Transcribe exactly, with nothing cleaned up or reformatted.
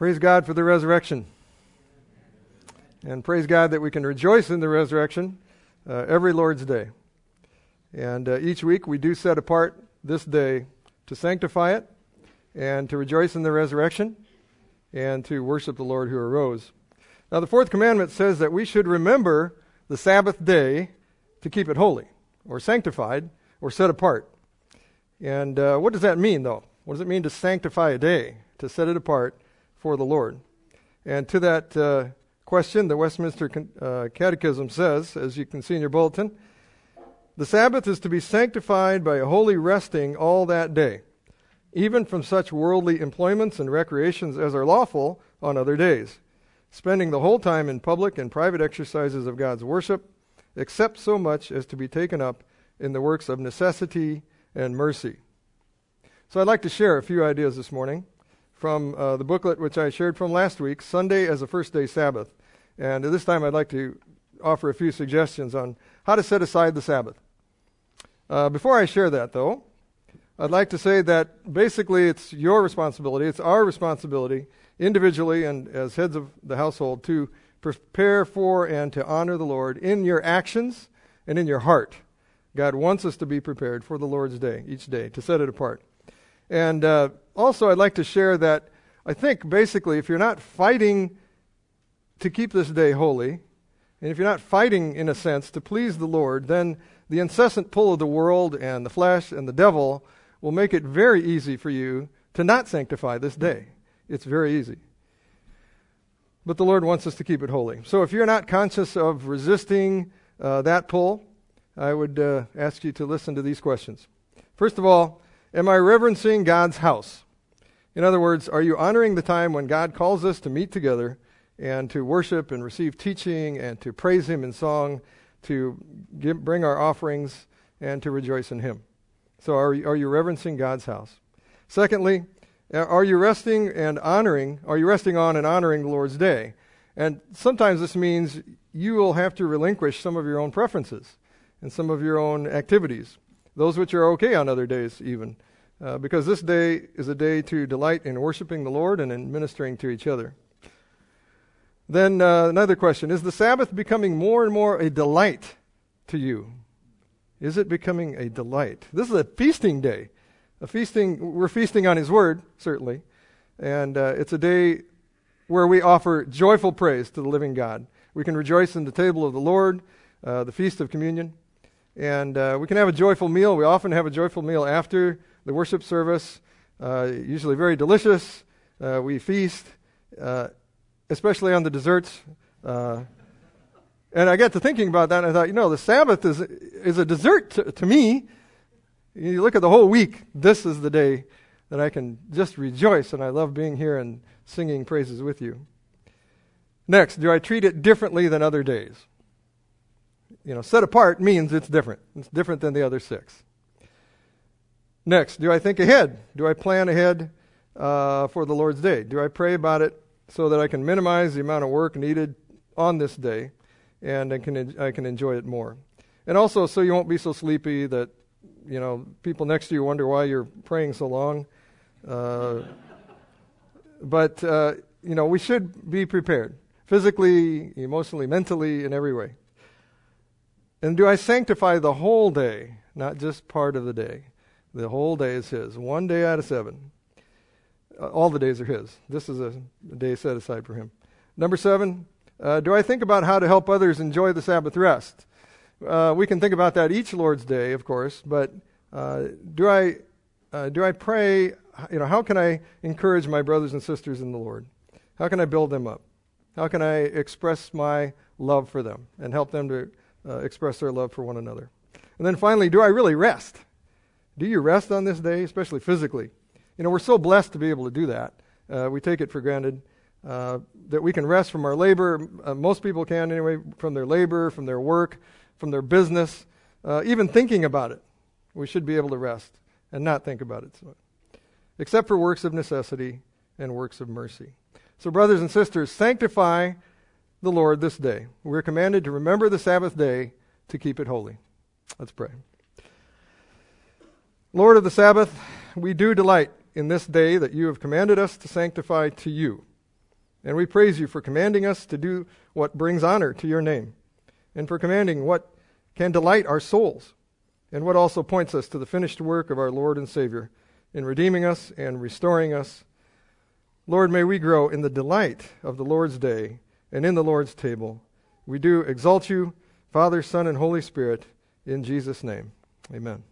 Praise God for the resurrection. And praise God that we can rejoice in the resurrection uh, every Lord's Day. And uh, each week we do set apart this day to sanctify it and to rejoice in the resurrection and to worship the Lord who arose. Now the fourth commandment says that we should remember the Sabbath day to keep it holy or sanctified or set apart. And uh, what does that mean, though? What does it mean to sanctify a day, to set it apart for the Lord? And to that uh, question, the Westminster uh, Catechism says, as you can see in your bulletin, the Sabbath is to be sanctified by a holy resting all that day, even from such worldly employments and recreations as are lawful on other days, spending the whole time in public and private exercises of God's worship, except so much as to be taken up in the works of necessity and mercy. So I'd like to share a few ideas this morning from uh, the booklet which I shared from last week, Sunday as a First Day Sabbath. And this time I'd like to offer a few suggestions on how to set aside the Sabbath. Uh, before I share that, though, I'd like to say that basically it's your responsibility, it's our responsibility individually and as heads of the household to prepare for and to honor the Lord in your actions and in your heart. God wants us to be prepared for the Lord's day, each day, to set it apart. And uh, also I'd like to share that I think basically if you're not fighting to keep this day holy, and if you're not fighting in a sense to please the Lord, then the incessant pull of the world and the flesh and the devil will make it very easy for you to not sanctify this day. It's very easy. But the Lord wants us to keep it holy. So if you're not conscious of resisting uh, that pull, I would uh, ask you to listen to these questions. First of all, am I reverencing God's house? In other words, are you honoring the time when God calls us to meet together and to worship and receive teaching and to praise Him in song, to give, bring our offerings and to rejoice in Him? So are, are you reverencing God's house? Secondly, are you resting and honoring, are you resting on and honoring the Lord's day? And sometimes this means you will have to relinquish some of your own preferences and some of your own activities, those which are okay on other days even, uh, because this day is a day to delight in worshiping the Lord and in ministering to each other. Then uh, another question, is the Sabbath becoming more and more a delight to you? Is it becoming a delight? This is a feasting day. A feasting, we're feasting on His Word, certainly, and uh, it's a day where we offer joyful praise to the living God. We can rejoice in the table of the Lord, uh, the Feast of Communion, and uh, we can have a joyful meal. We often have a joyful meal after the worship service, uh, usually very delicious. Uh, we feast, uh, especially on the desserts. Uh, and I got to thinking about that, and I thought, you know, the Sabbath is, is a dessert to, to me. You look at the whole week, this is the day that I can just rejoice, and I love being here and singing praises with you. Next, do I treat it differently than other days? You know, set apart means it's different. It's different than the other six. Next, do I think ahead? Do I plan ahead uh, for the Lord's day? Do I pray about it so that I can minimize the amount of work needed on this day, and I can I can enjoy it more? And also, so you won't be so sleepy that you know, people next to you wonder why you're praying so long. Uh, but, uh, you know, we should be prepared physically, emotionally, mentally, in every way. And do I sanctify the whole day, not just part of the day? The whole day is His. One day out of seven. Uh, all the days are His. This is a, a day set aside for Him. Number seven, uh, do I think about how to help others enjoy the Sabbath rest? Uh, we can think about that each Lord's Day, of course, but uh, do I uh, do I pray, you know, how can I encourage my brothers and sisters in the Lord? How can I build them up? How can I express my love for them and help them to uh, express their love for one another? And then finally, do I really rest? Do you rest on this day, especially physically? You know, we're so blessed to be able to do that. Uh, we take it for granted uh, that we can rest from our labor. Uh, most people can anyway, from their labor, from their work, from their business, uh, even thinking about it. We should be able to rest and not think about it. So, except for works of necessity and works of mercy. So brothers and sisters, sanctify the Lord this day. We're commanded to remember the Sabbath day to keep it holy. Let's pray. Lord of the Sabbath, we do delight in this day that you have commanded us to sanctify to you. And we praise you for commanding us to do what brings honor to your name, and for commanding what can delight our souls, and what also points us to the finished work of our Lord and Savior in redeeming us and restoring us. Lord, may we grow in the delight of the Lord's day and in the Lord's table. We do exalt you, Father, Son, and Holy Spirit, in Jesus' name. Amen.